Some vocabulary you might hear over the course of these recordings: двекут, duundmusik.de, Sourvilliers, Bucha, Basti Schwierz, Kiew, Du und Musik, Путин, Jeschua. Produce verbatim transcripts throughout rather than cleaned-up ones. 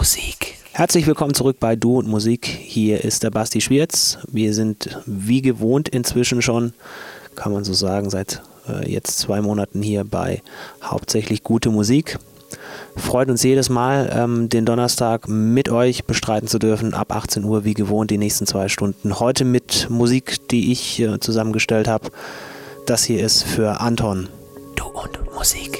Musik. Herzlich willkommen zurück bei Du und Musik. Hier ist der Basti Schwierz. Wir sind wie gewohnt inzwischen schon, kann man so sagen, seit äh, jetzt zwei Monaten hier bei hauptsächlich gute Musik. Freut uns jedes Mal, ähm, den Donnerstag mit euch bestreiten zu dürfen. Ab achtzehn Uhr wie gewohnt die nächsten zwei Stunden. Heute mit Musik, die ich äh, zusammengestellt habe. Das hier ist für Anton. Du und Musik.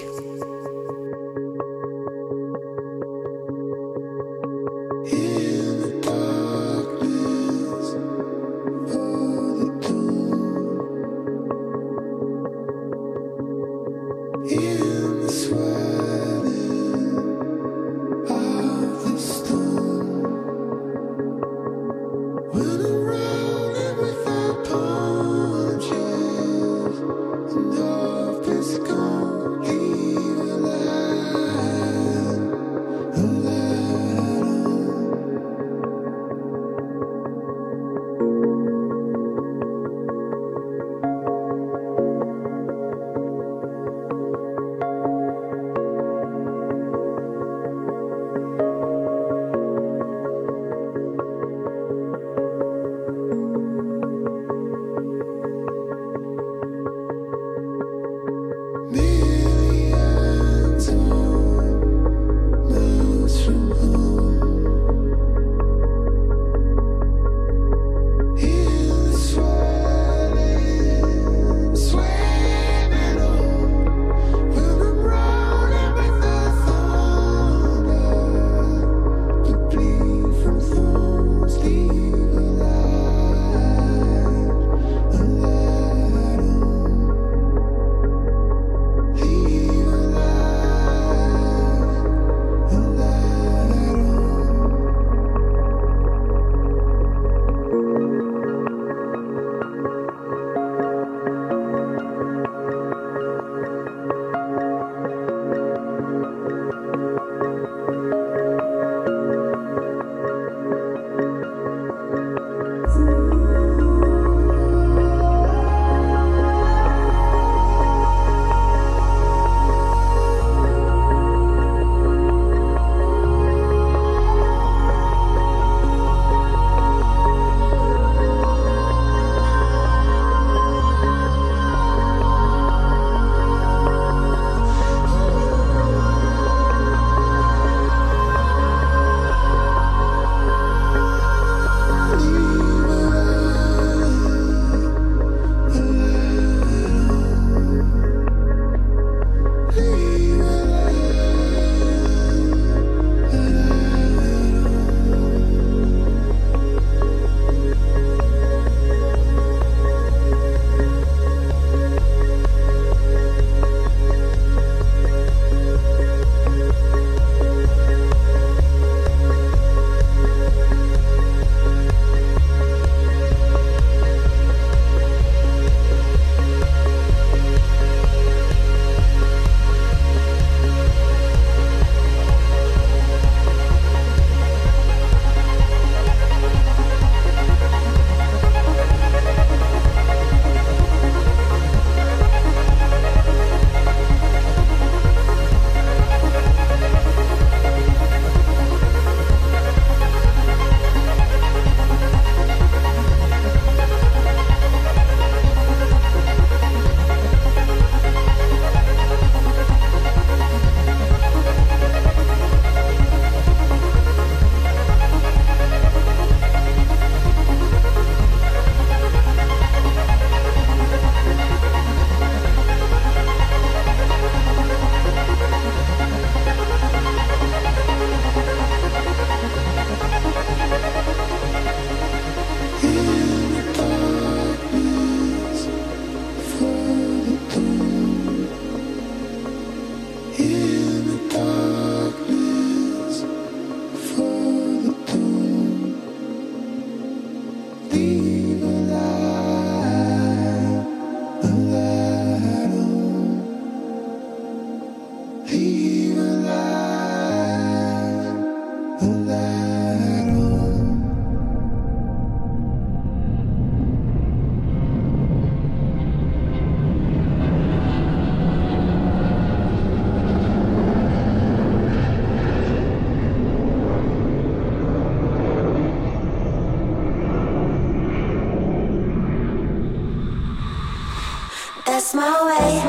That's my way.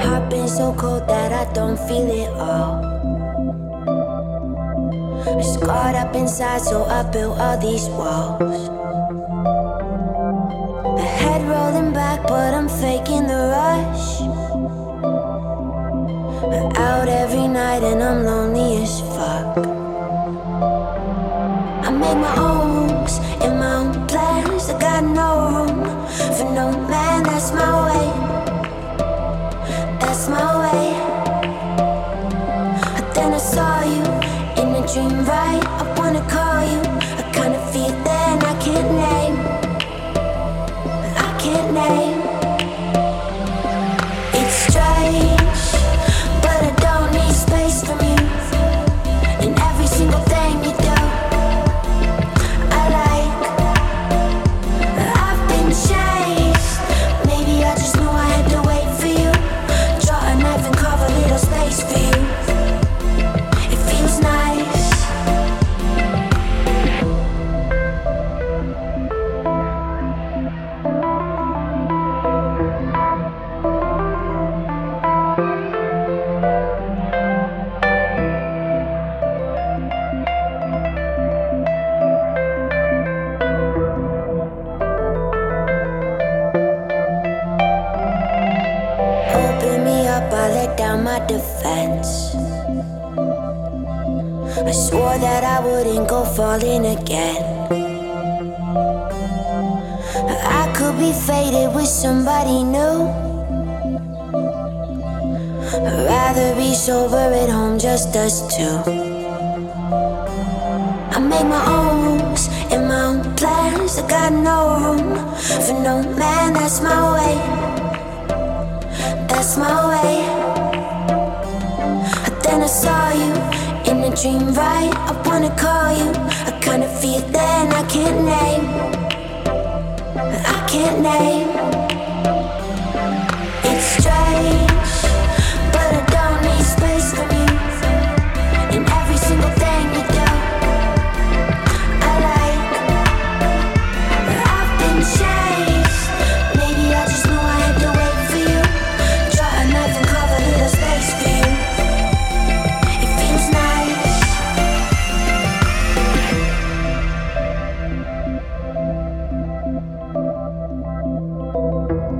Heart been so cold that I don't feel it all. It's caught up inside, so I built all these walls. My head rolling back, but I'm faking the rush. I'm out every night and I'm lonely as fuck. I make my own rules and my own plans. I got no room for no man. That's my way. That's my way. But then I saw you. Dream right, I wanna call you. I kinda feel it then I can't name. I can't name. It's strange, but I don't need space from you. And every single thing you do, I like. I've been chased. Maybe I just knew I had to wait for you. Draw a knife and carve a little space for you. I swore that I wouldn't go falling again. I could be faded with somebody new. I'd rather be sober at home, just us two. I make my own rules and my own plans. I got no room for no man. That's my way. That's my way. But then I saw you. In a dream right, I wanna call you. I kinda feel it then I can't name. I can't name. It's strange, but I don't need space from you. In every single thing you do, I like. I've been chased. Maybe I just knew I had to wait for you. Draw a knife and carve a little space for you. Thank you.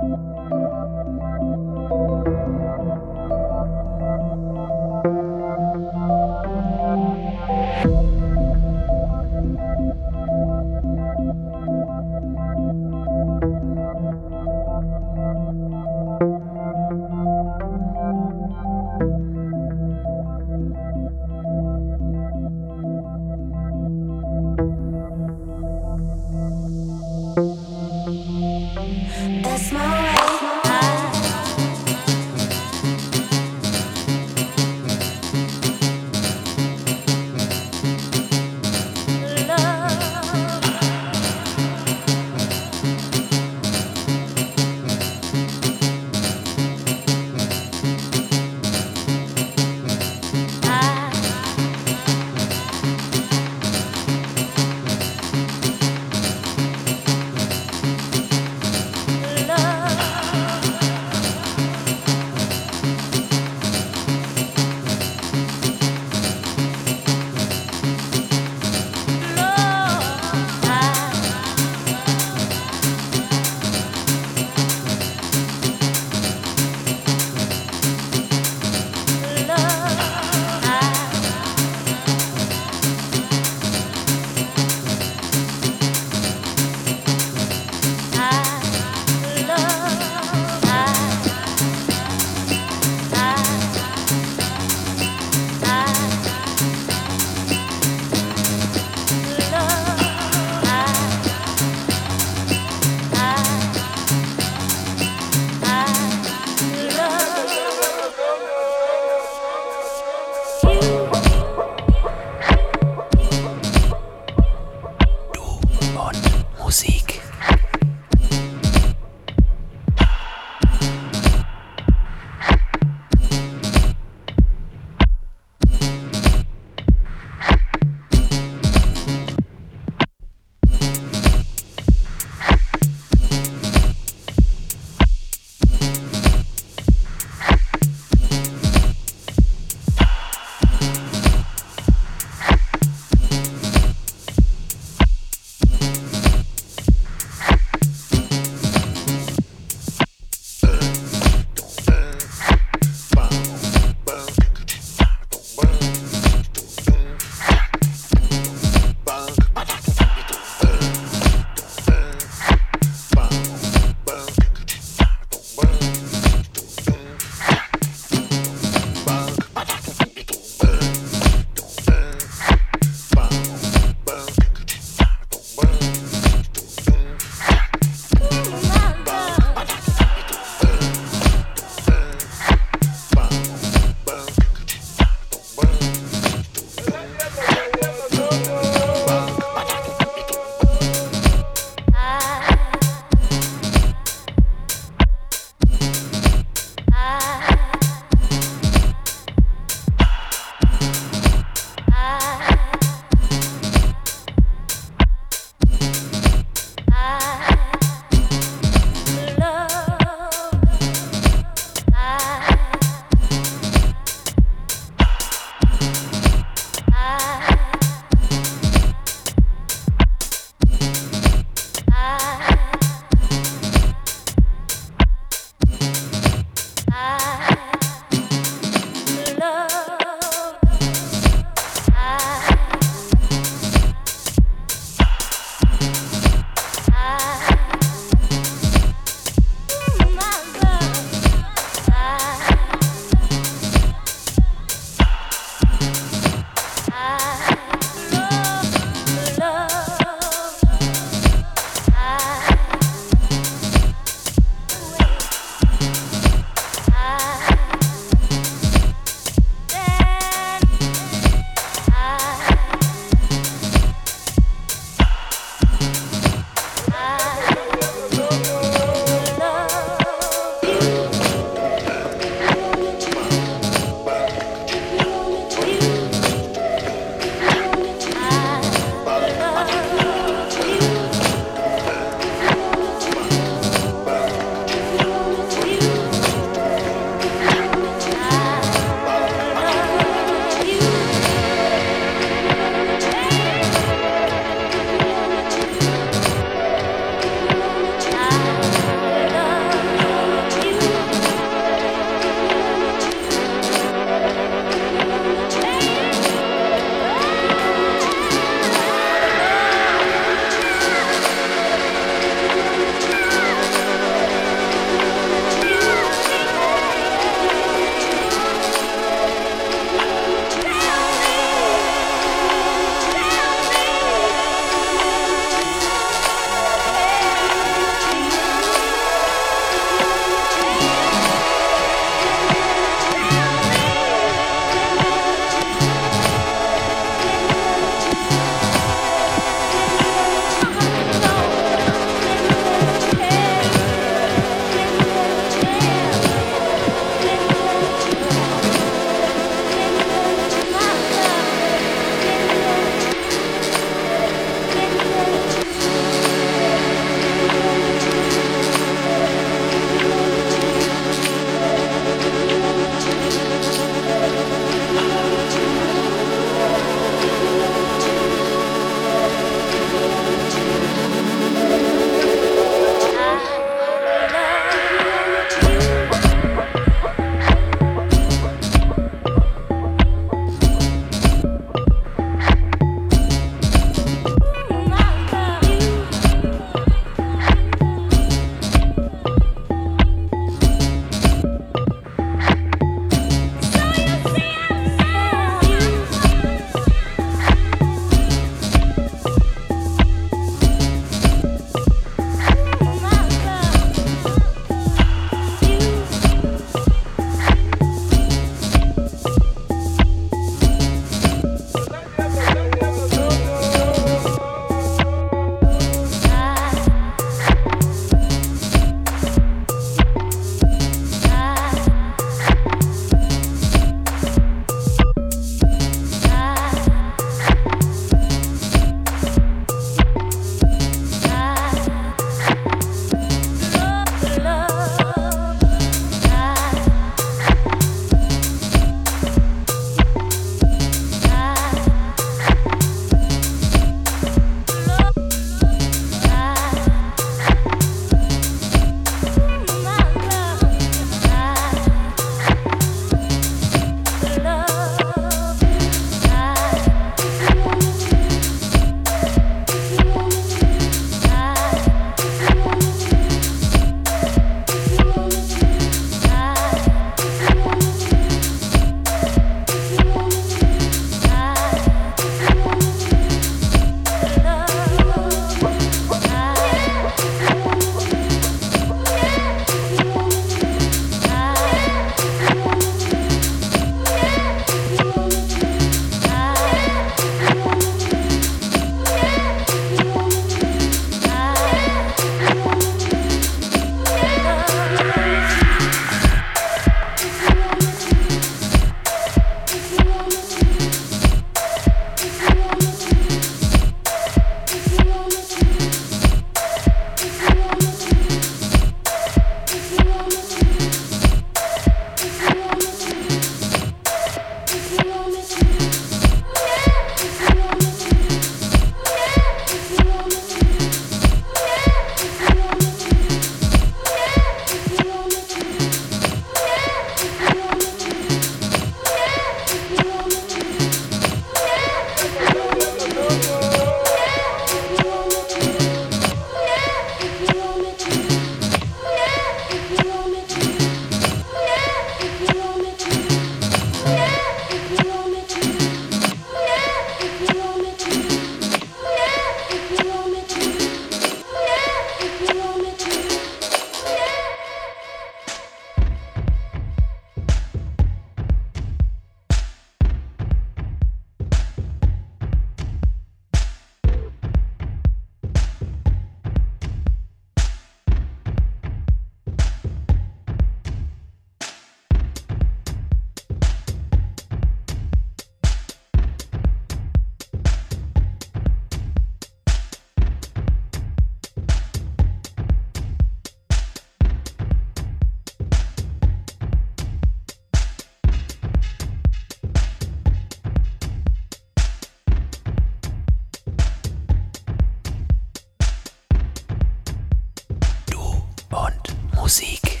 Musik.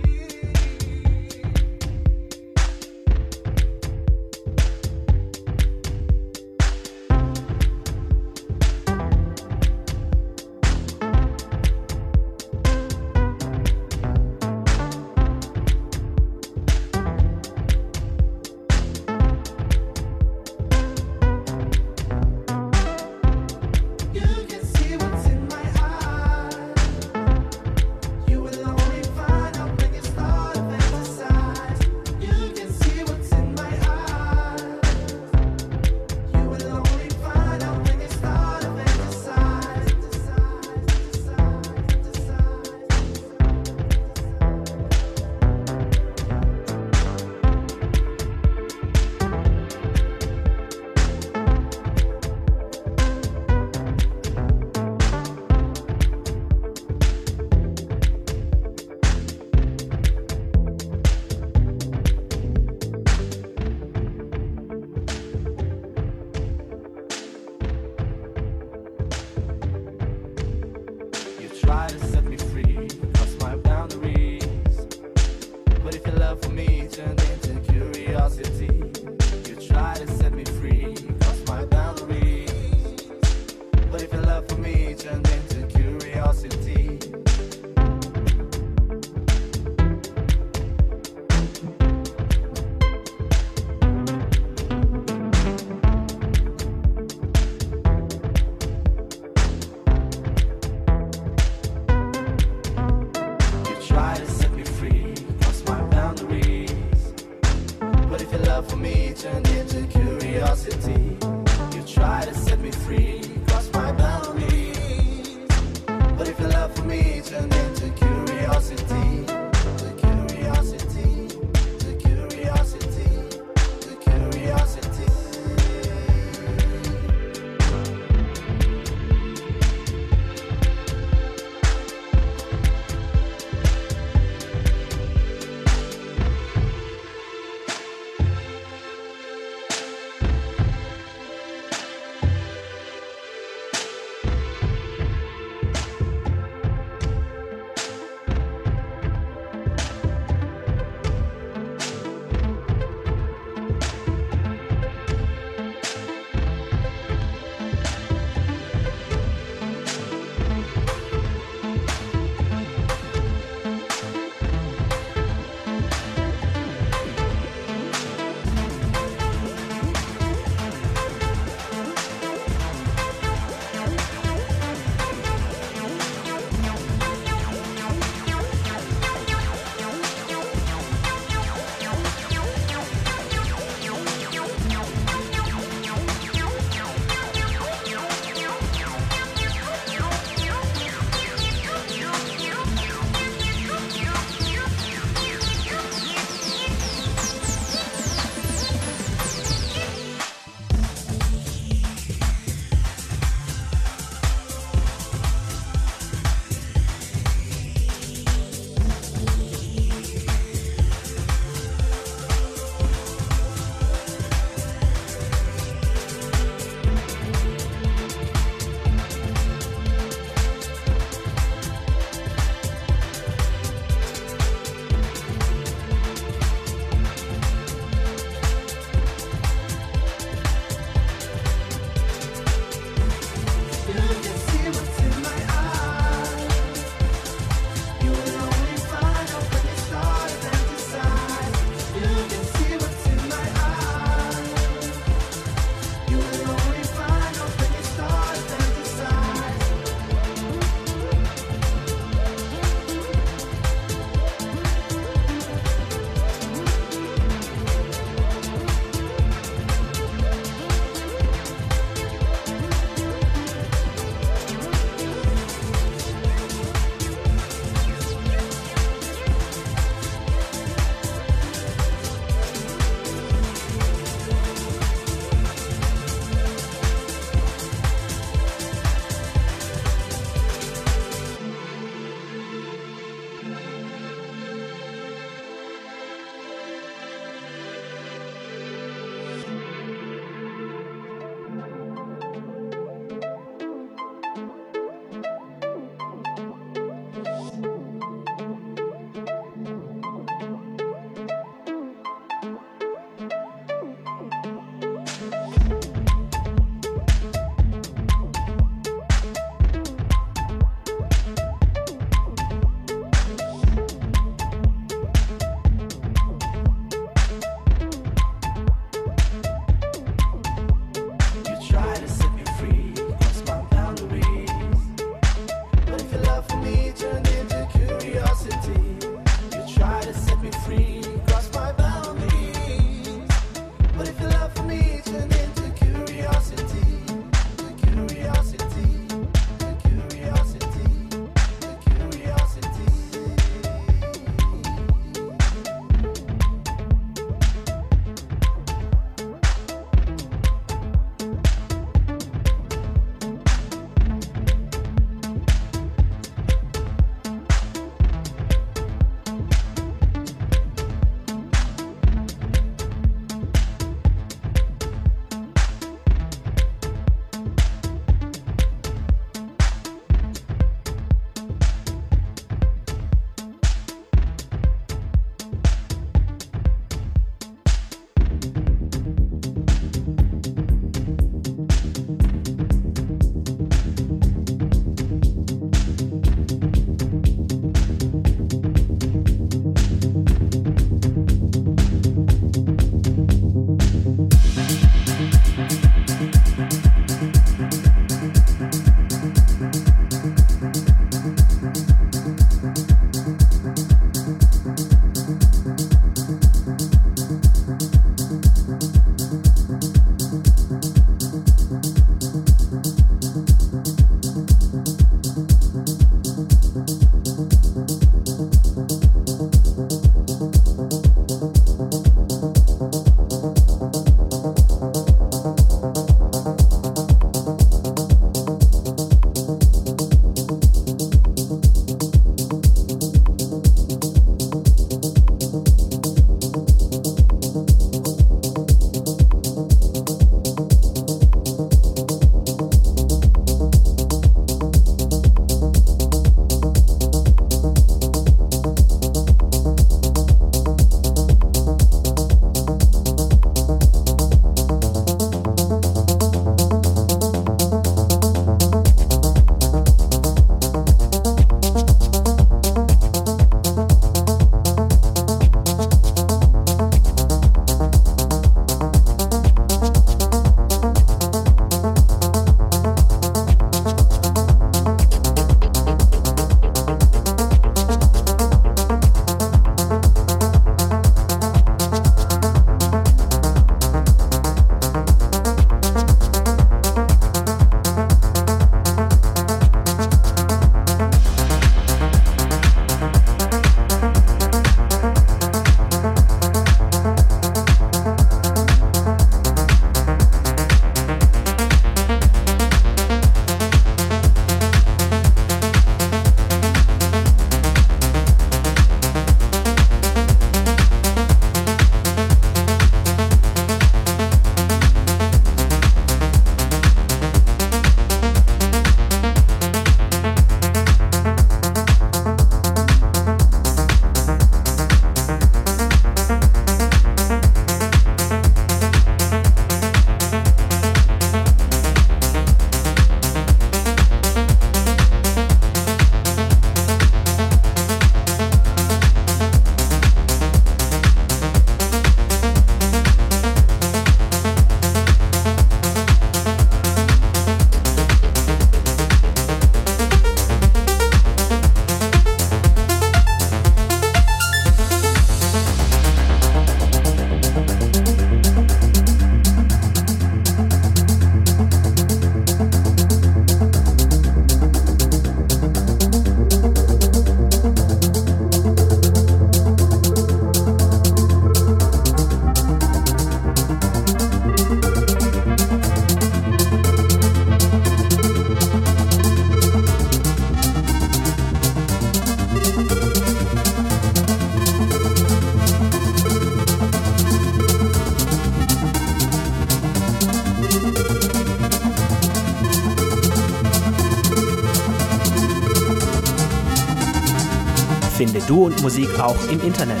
Finde Du und Musik auch im Internet.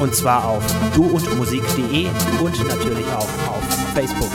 Und zwar auf du und musik punkt de und natürlich auch auf Facebook.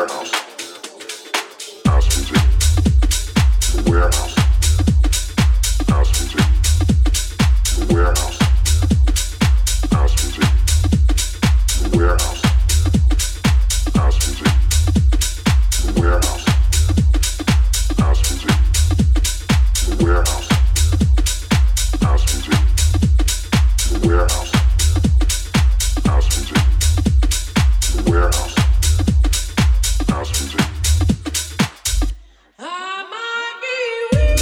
warehouse, house music, the warehouse, house music, the warehouse, house music, the warehouse, house music, the warehouse, house music, the warehouse, house music, the warehouse. House music. I might be real.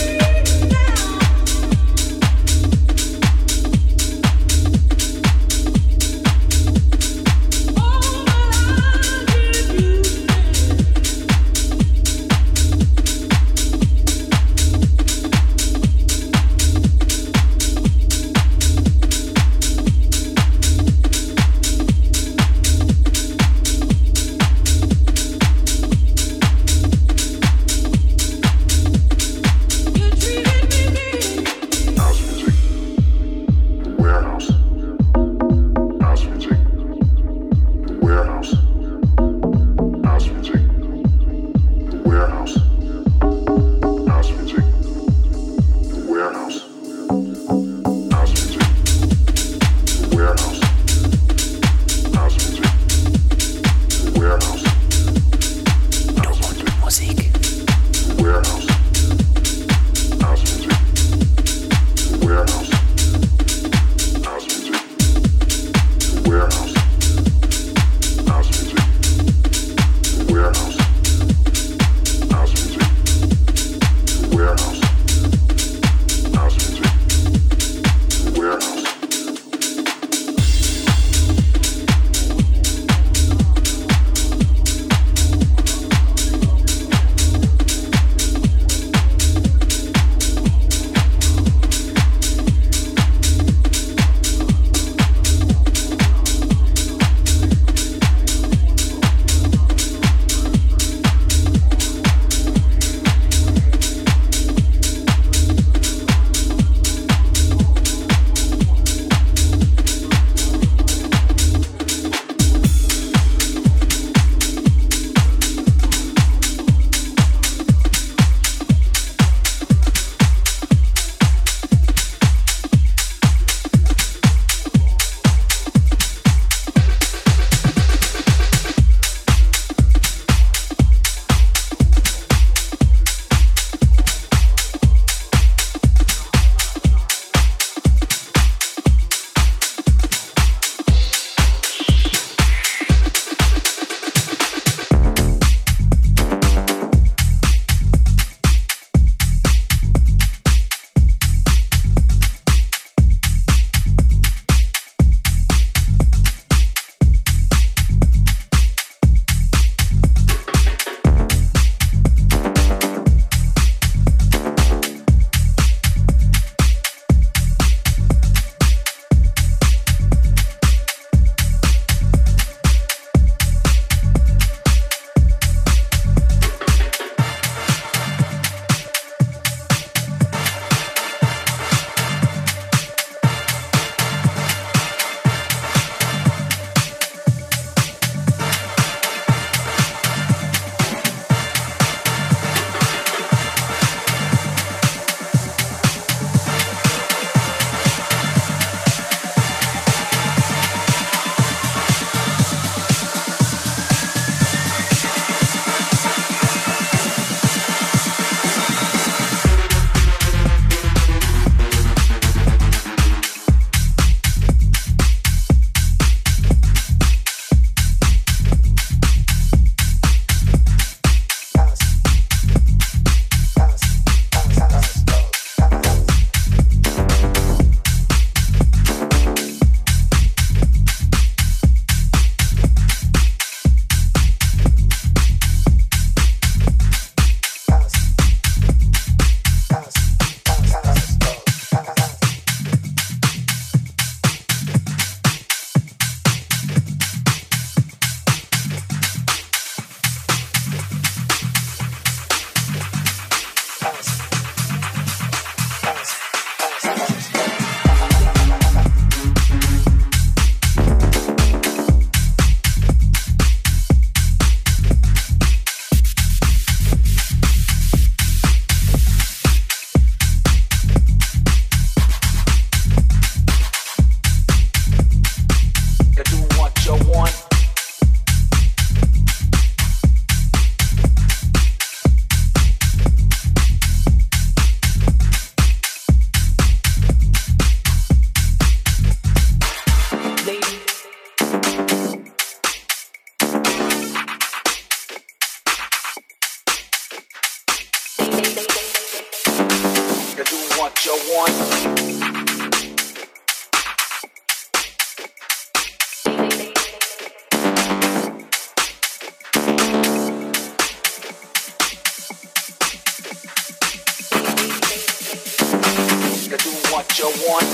what you want. What you want.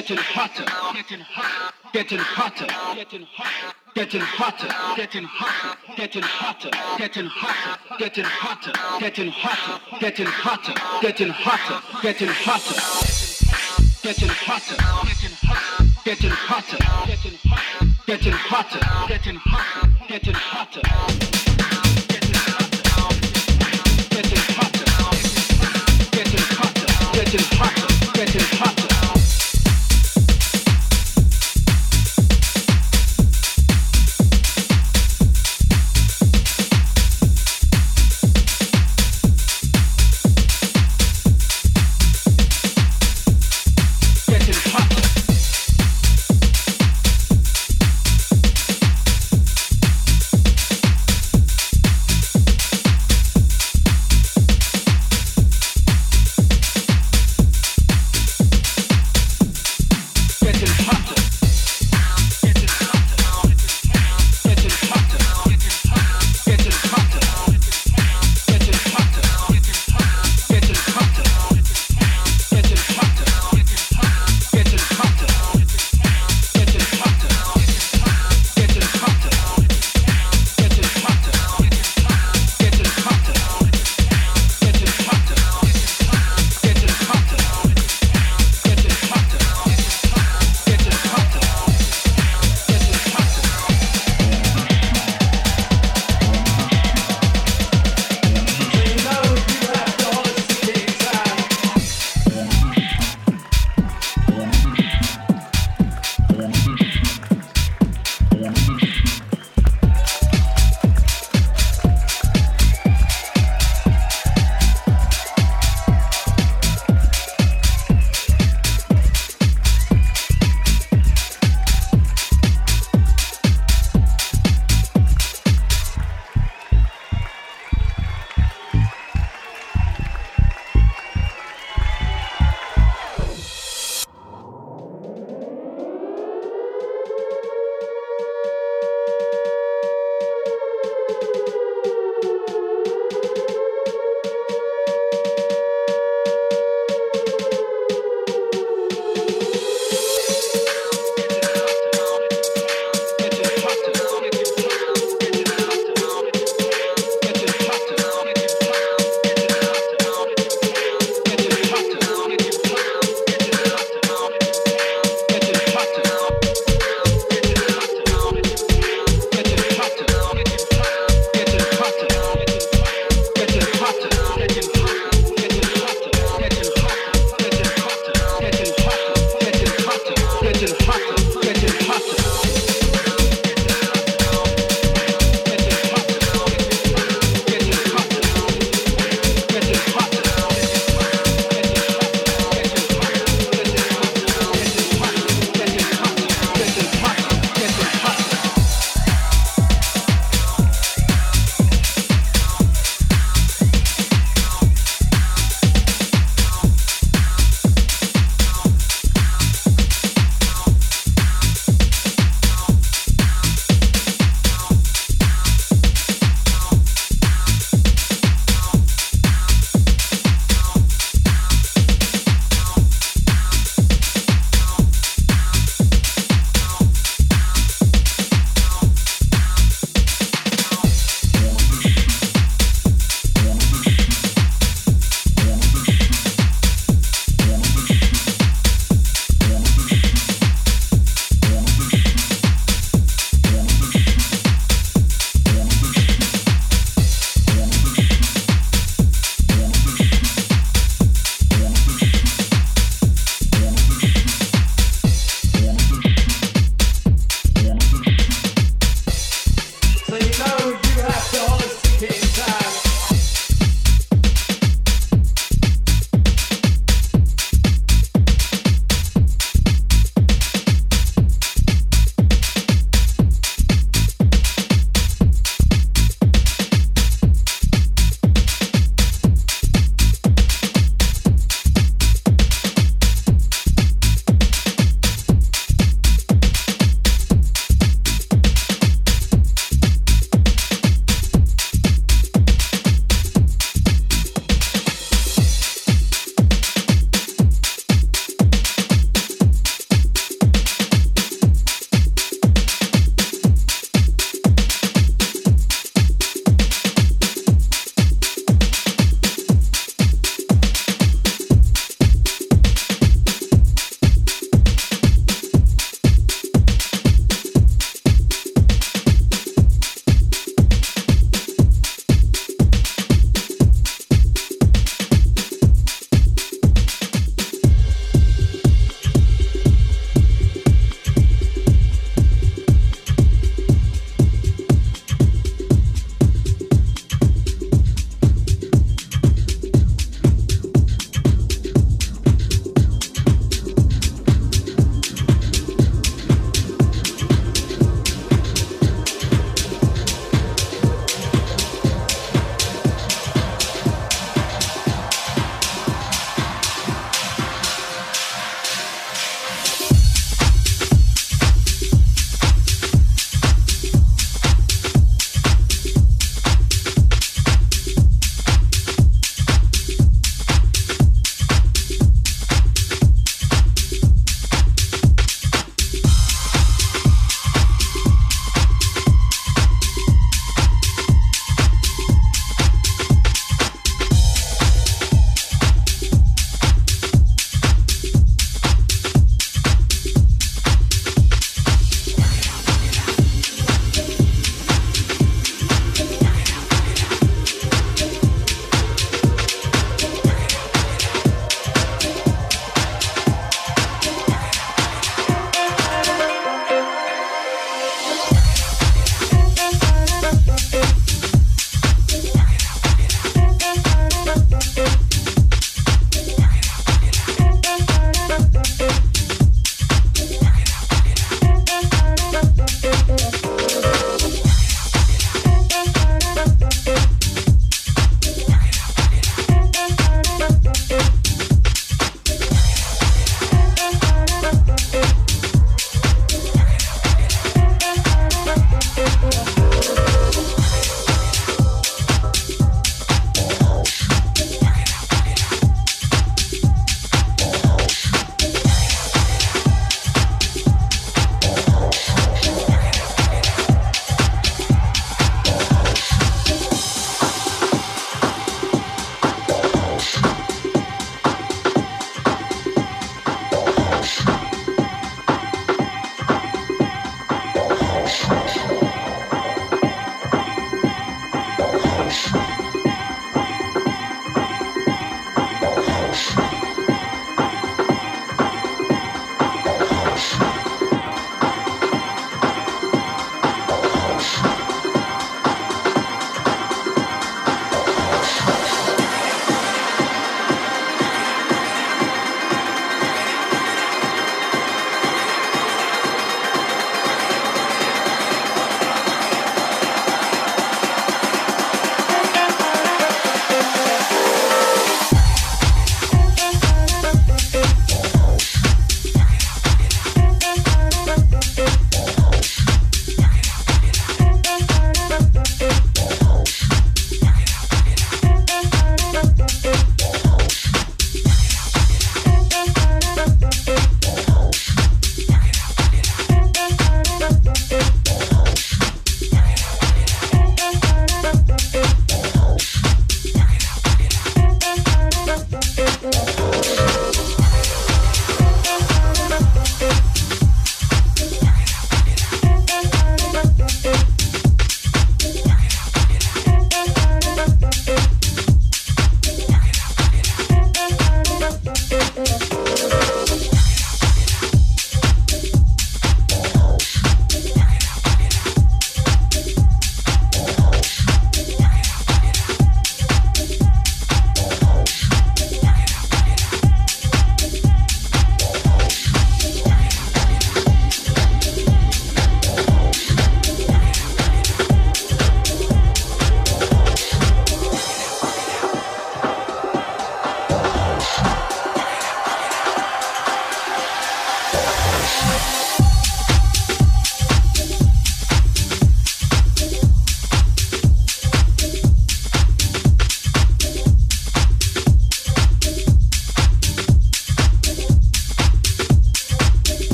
Getting hotter, getting hotter, getting hotter, getting hotter, getting hotter, getting hotter, getting hotter, getting hotter, getting hotter, getting hotter, getting hotter, getting hotter, getting hotter, getting hotter, getting hotter, getting hotter, getting hotter, getting hotter, getting hotter, getting hotter. Getting hotter, getting hotter. Getting hotter.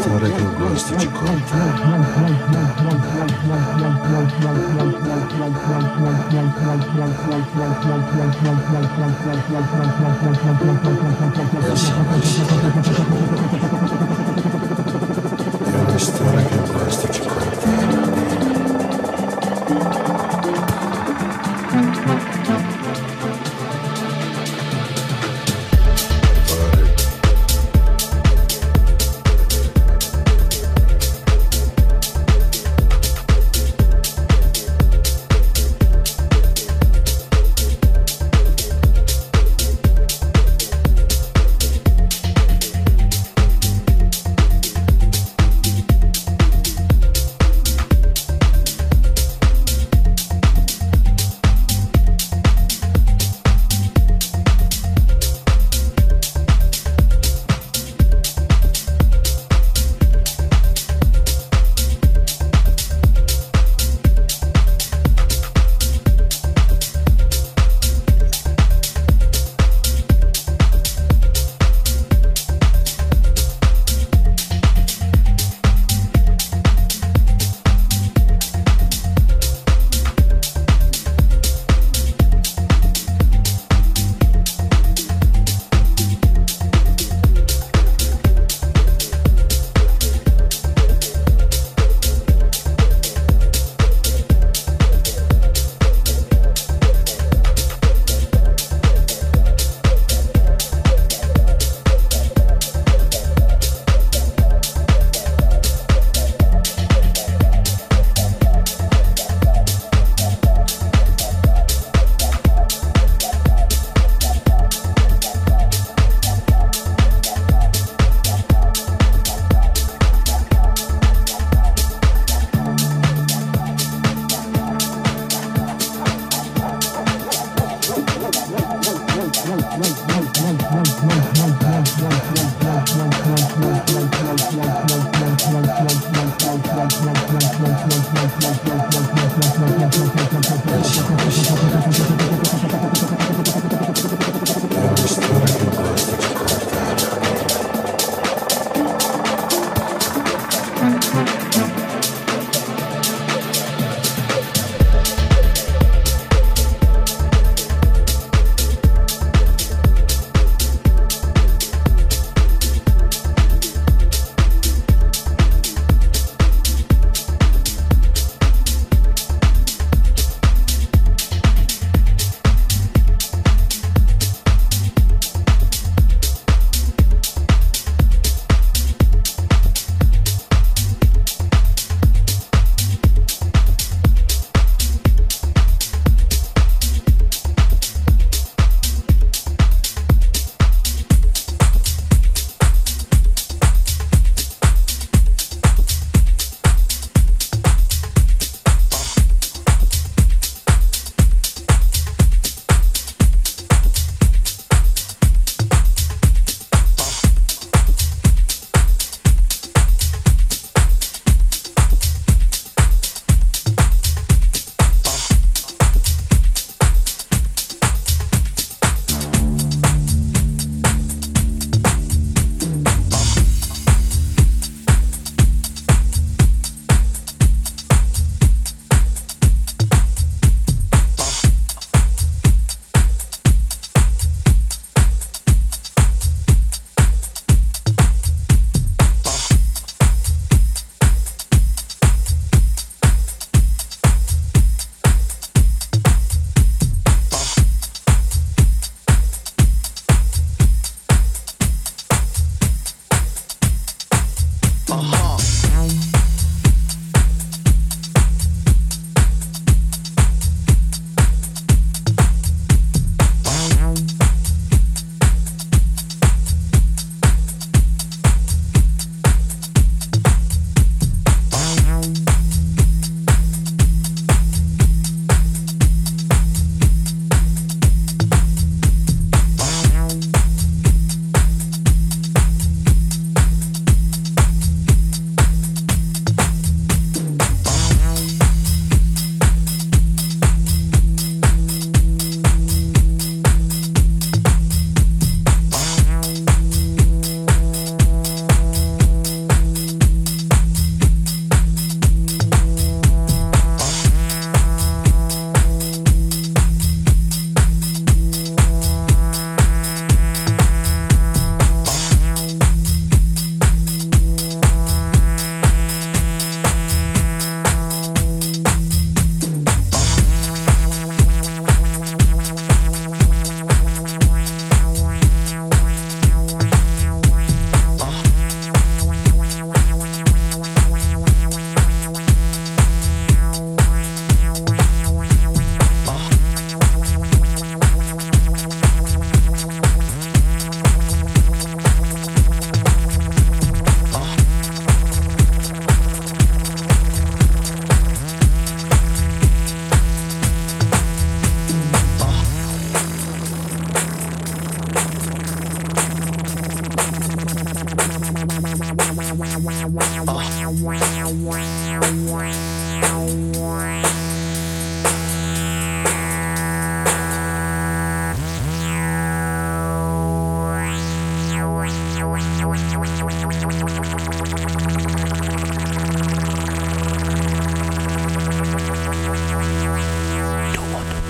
stare che questo ci conta.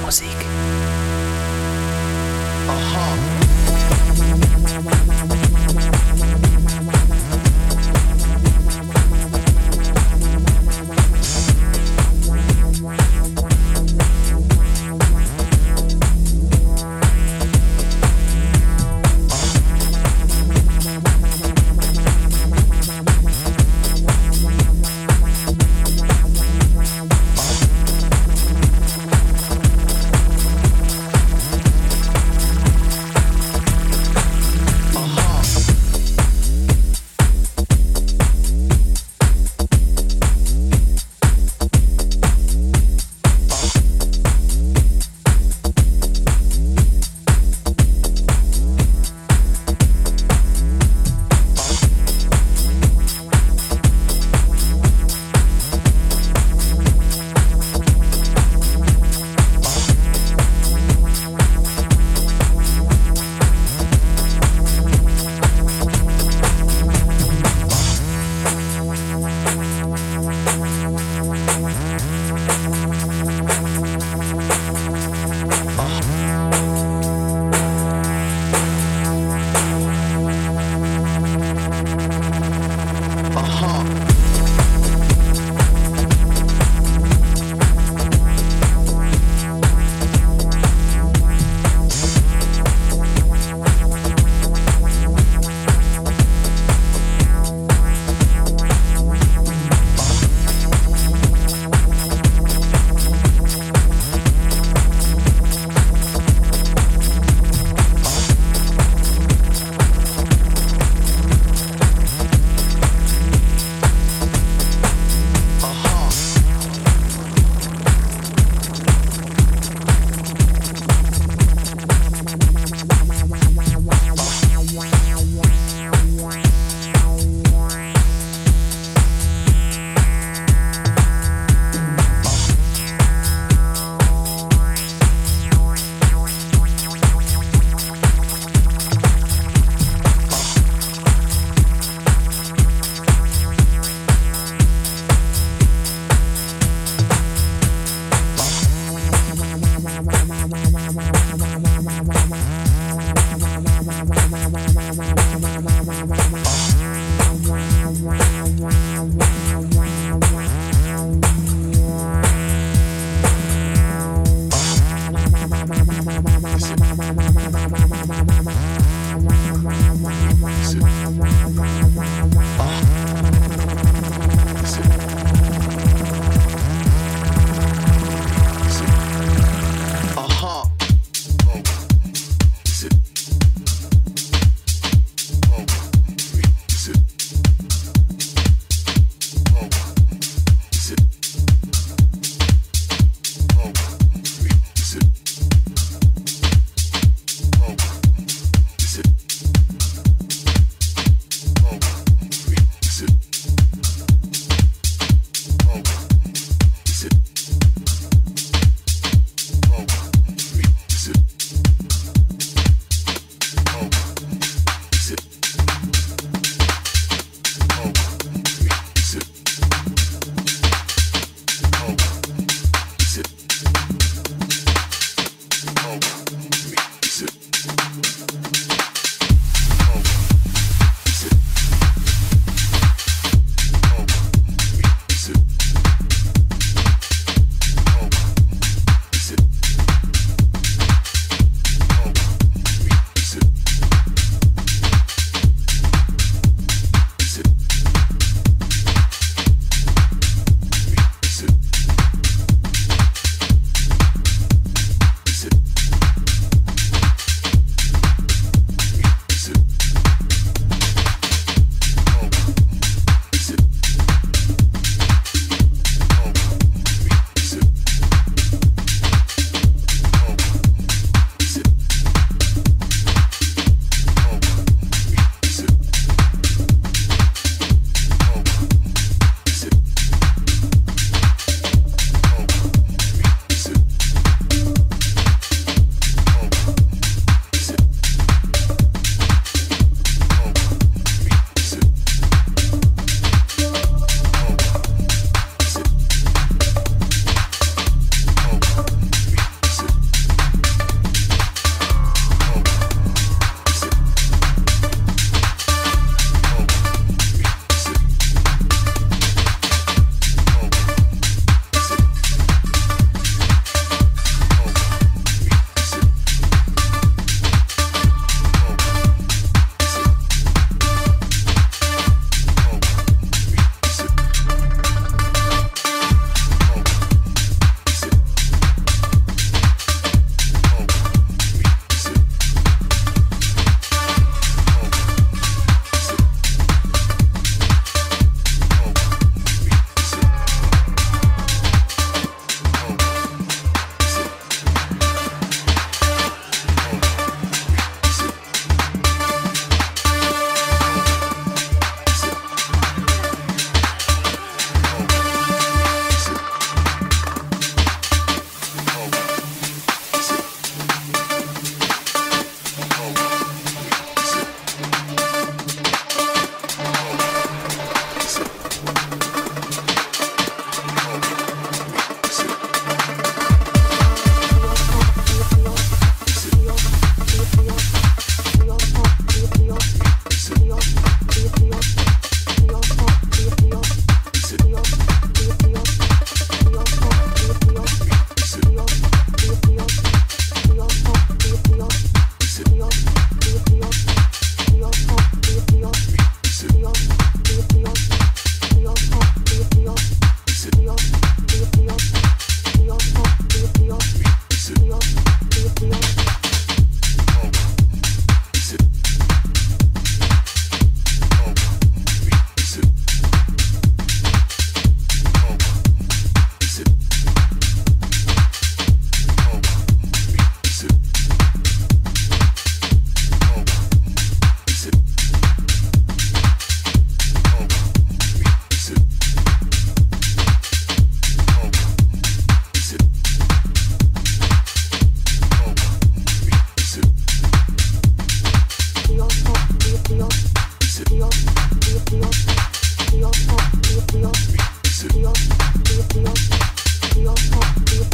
Musik. Aha.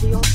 Thank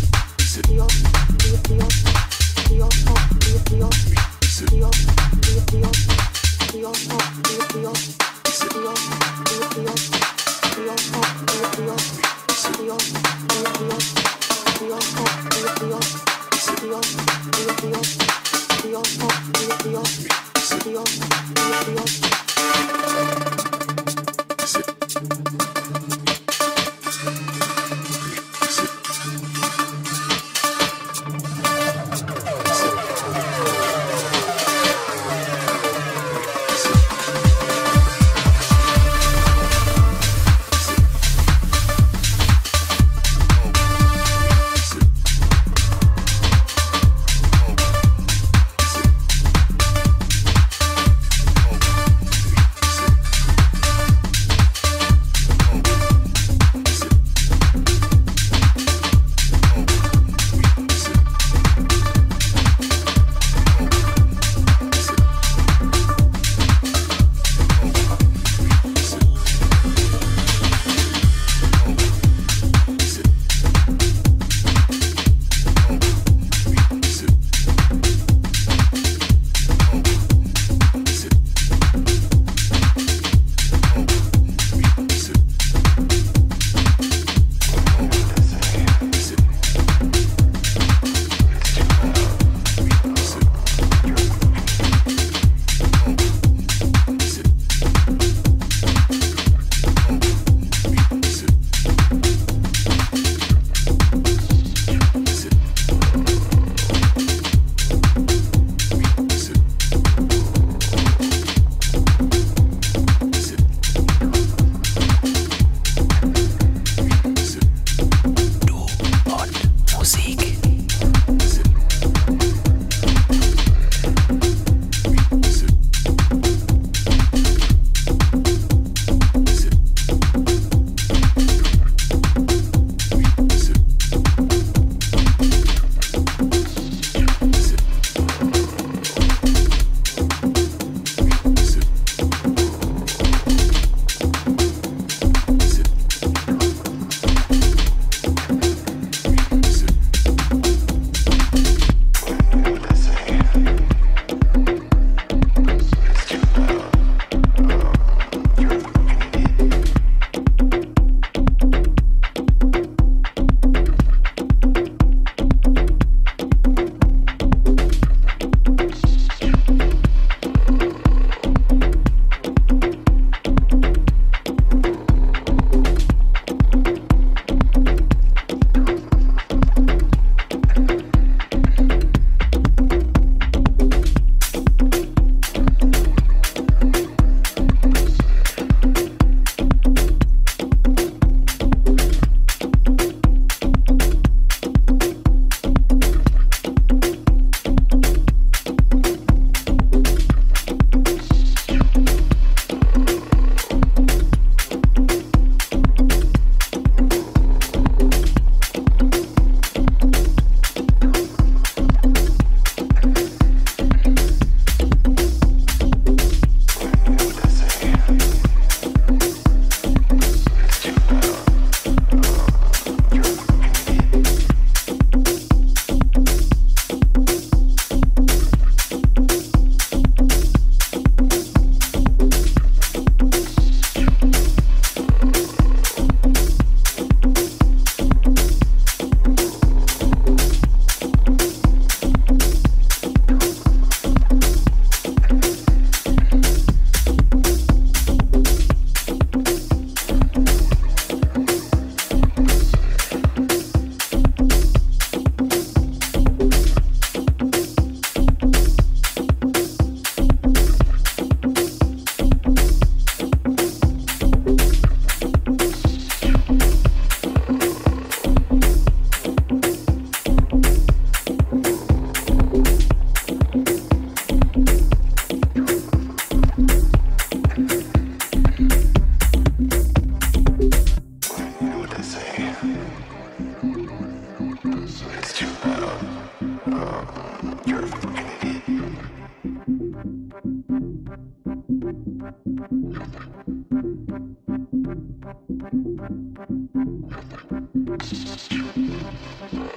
you.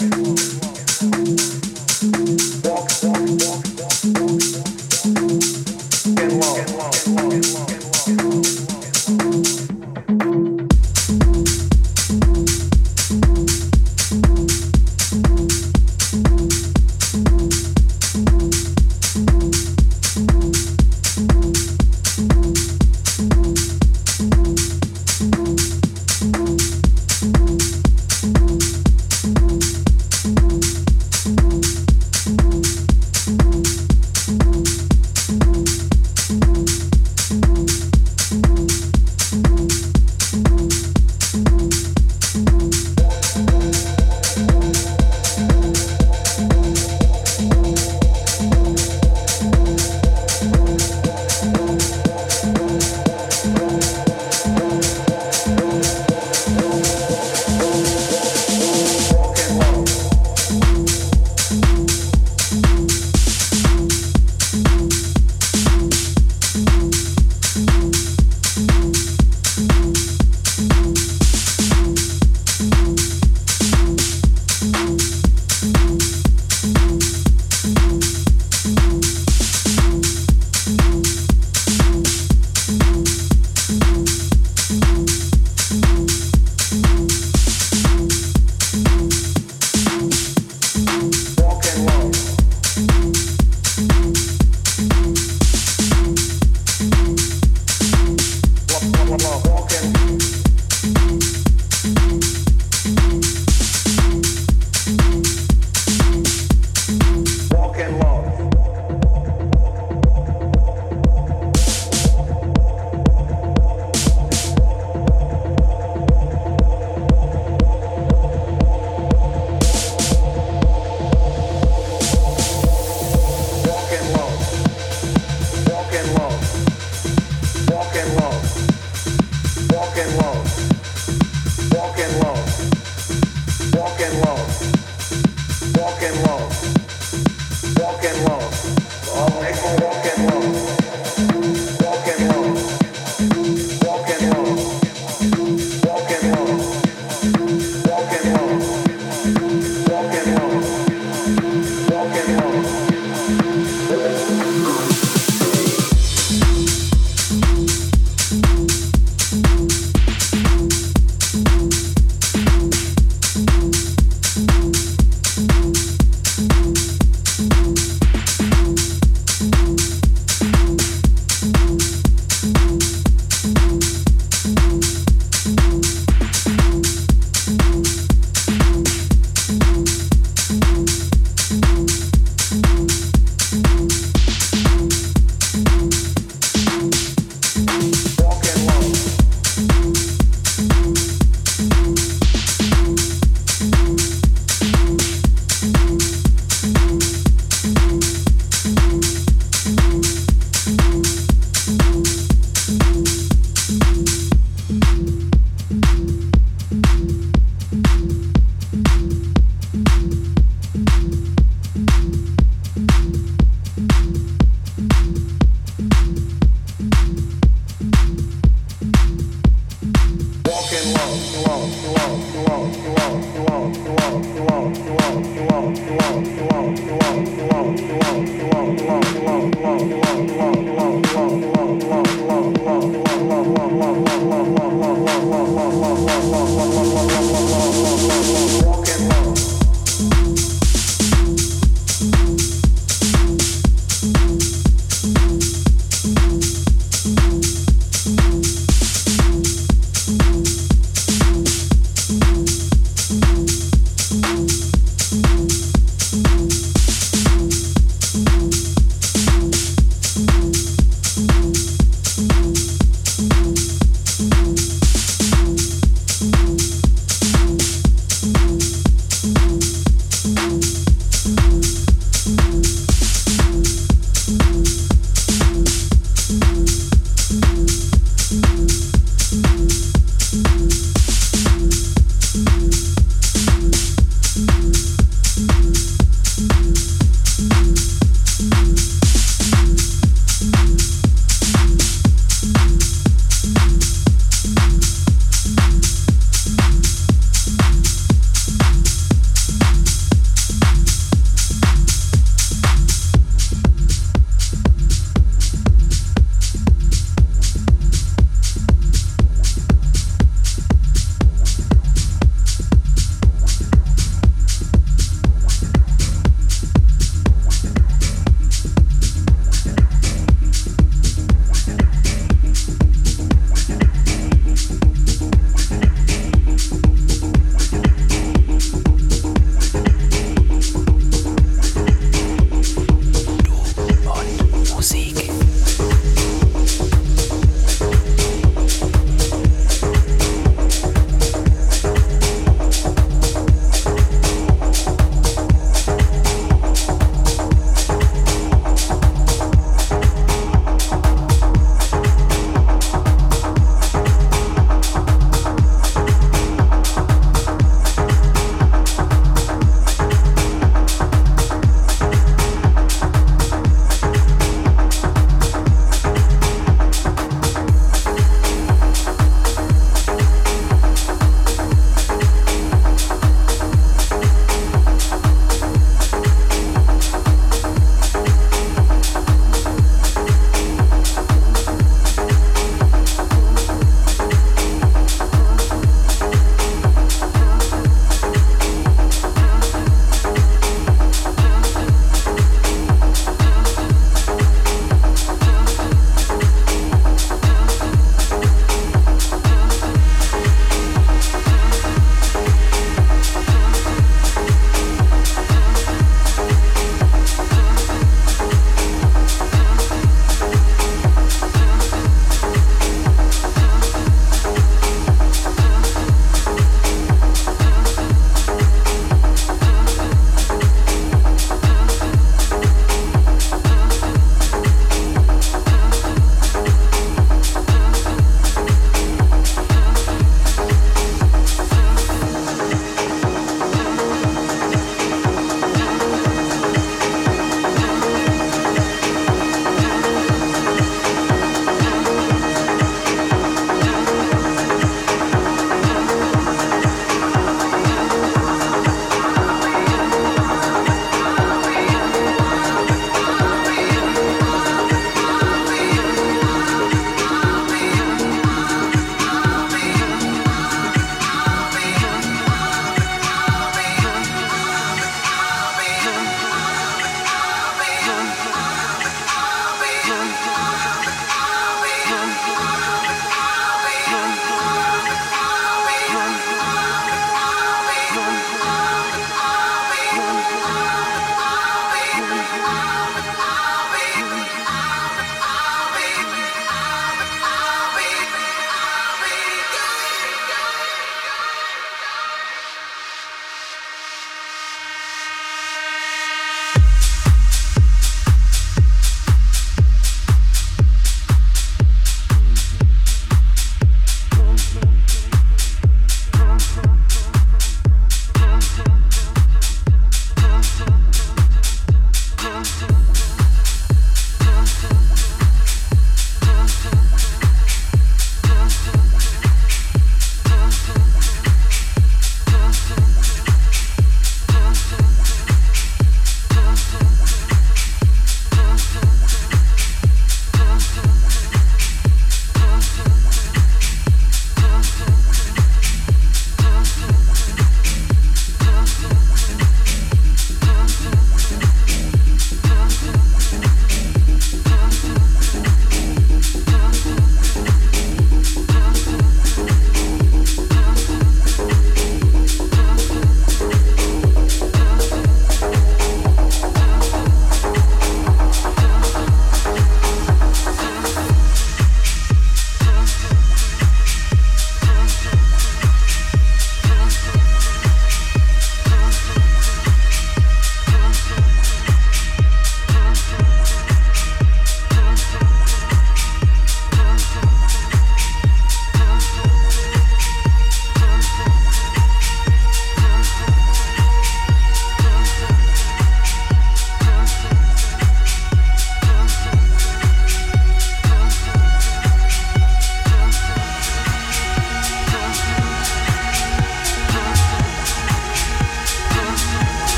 We'll be right back.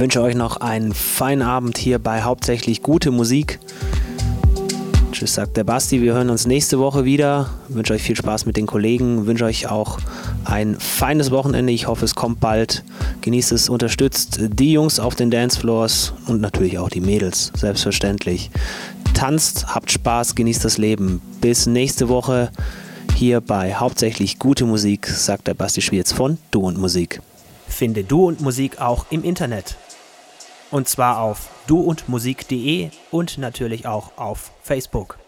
wünsche euch noch einen feinen Abend hier bei hauptsächlich gute Musik. Tschüss, sagt der Basti. Wir hören uns nächste Woche wieder. Ich wünsche euch viel Spaß mit den Kollegen. Ich wünsche euch auch ein feines Wochenende. Ich hoffe, es kommt bald. Genießt es, unterstützt die Jungs auf den Dancefloors und natürlich auch die Mädels, selbstverständlich. Tanzt, habt Spaß, genießt das Leben. Bis nächste Woche hier bei hauptsächlich gute Musik, sagt der Basti Schwierz von Du und Musik. Finde Du und Musik auch im Internet. Und zwar auf du und musik punkt de und natürlich auch auf Facebook.